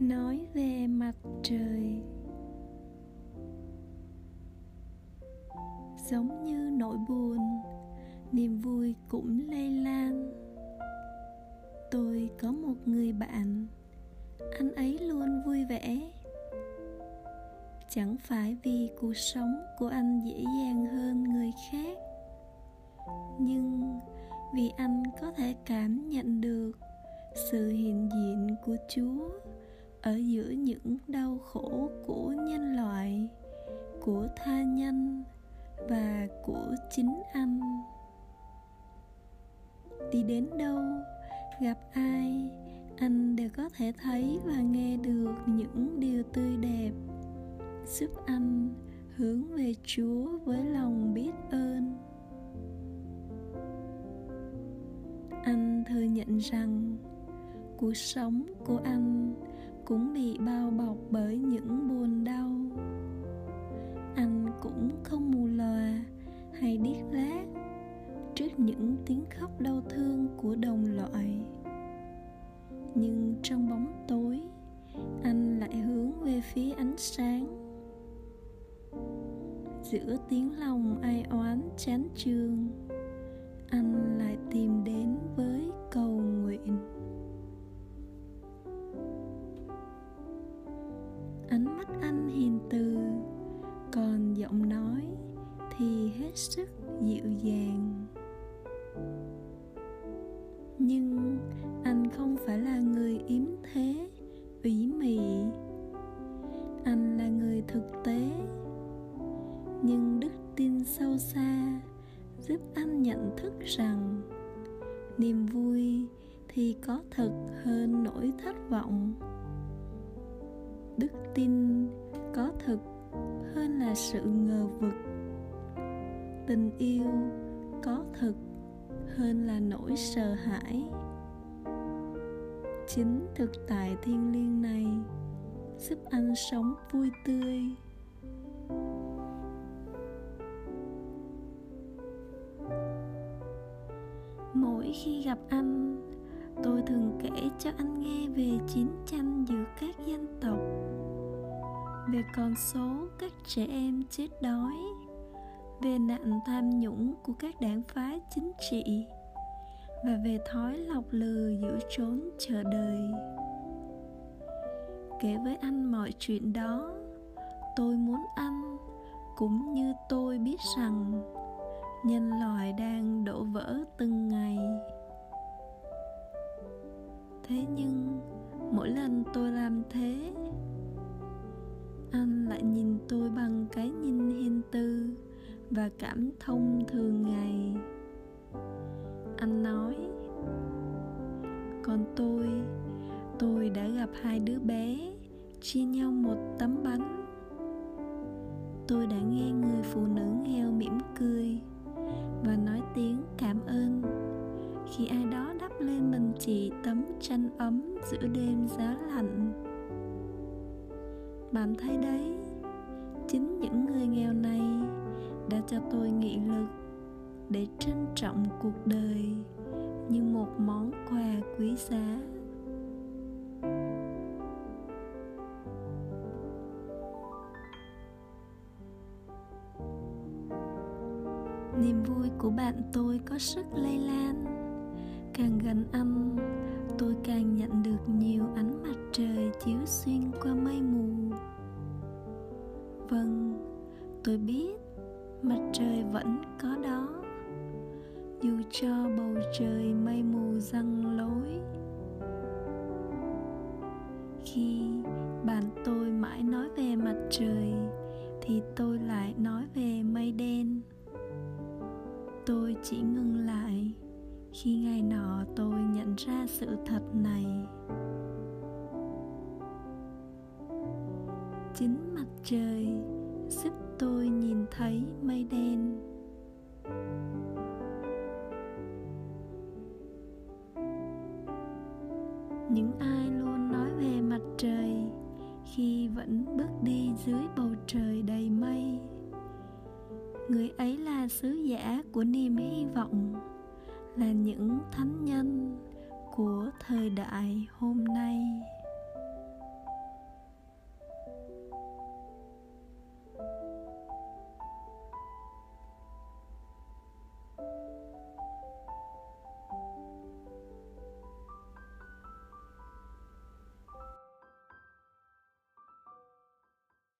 Nói về mặt trời, giống như nỗi buồn, niềm vui cũng lây lan. Tôi có một người bạn, anh ấy luôn vui vẻ. Chẳng phải vì cuộc sống của anh dễ dàng hơn người khác, nhưng vì anh có thể cảm nhận được sự hiện diện của Chúa ở giữa những đau khổ của nhân loại, của tha nhân và của chính anh. Đi đến đâu, gặp ai, anh đều có thể thấy và nghe được những điều tươi đẹp, giúp anh hướng về Chúa với lòng biết ơn. Anh thừa nhận rằng cuộc sống của anh cũng bị bao bọc bởi những buồn đau. Anh cũng không mù lòa hay điếc lác trước những tiếng khóc đau thương của đồng loại. Nhưng trong bóng tối, anh lại hướng về phía ánh sáng. Giữa tiếng lòng ai oán chán chường, anh lại tìm đến với cầu nguyện. Ánh mắt anh hiền từ, còn giọng nói thì hết sức dịu dàng. Nhưng anh không phải là người yếm thế, ủy mị. Anh là người thực tế. Nhưng đức tin sâu xa giúp anh nhận thức rằng niềm vui thì có thật hơn nỗi thất vọng. Đức tin có thực hơn là sự ngờ vực. Tình yêu có thực hơn là nỗi sợ hãi. Chính thực tại thiêng liêng này giúp anh sống vui tươi. Mỗi khi gặp anh, tôi thường kể cho anh nghe về chiến tranh giữa các dân tộc, về con số các trẻ em chết đói, về nạn tham nhũng của các đảng phái chính trị, và về thói lọc lừa giữa chốn chờ đời. Kể với anh mọi chuyện đó, tôi muốn anh cũng như tôi biết rằng nhân loại đang đổ vỡ từng ngày. Thế nhưng mỗi lần tôi làm thế, anh lại nhìn tôi bằng cái nhìn hiền từ và cảm thông thường ngày. Anh nói: "Còn tôi đã gặp hai đứa bé chia nhau một tấm bánh. Tôi đã nghe người phụ nữ nghèo mỉm cười và nói tiếng cảm ơn khi ai đó đắp lên mình chị tấm chăn ấm giữa đêm giá lạnh. Bạn thấy đấy, chính những người nghèo này đã cho tôi nghị lực để trân trọng cuộc đời như một món quà quý giá." Niềm vui của bạn tôi có sức lây lan. Càng gần anh, tôi càng nhận được nhiều ánh mặt trời chiếu xuyên qua mây mù. Vâng, tôi biết mặt trời vẫn có đó, dù cho bầu trời mây mù giăng lối. Khi bạn tôi mãi nói về mặt trời, thì tôi lại nói về mây đen. Tôi chỉ ngừng lại khi ngày nọ tôi nhận ra sự thật này. Chính mặt trời giúp tôi nhìn thấy mây đen. Những ai luôn nói về mặt trời khi vẫn bước đi dưới bầu trời đầy mây. Người ấy là sứ giả của niềm hy vọng, là những thánh nhân của thời đại hôm nay.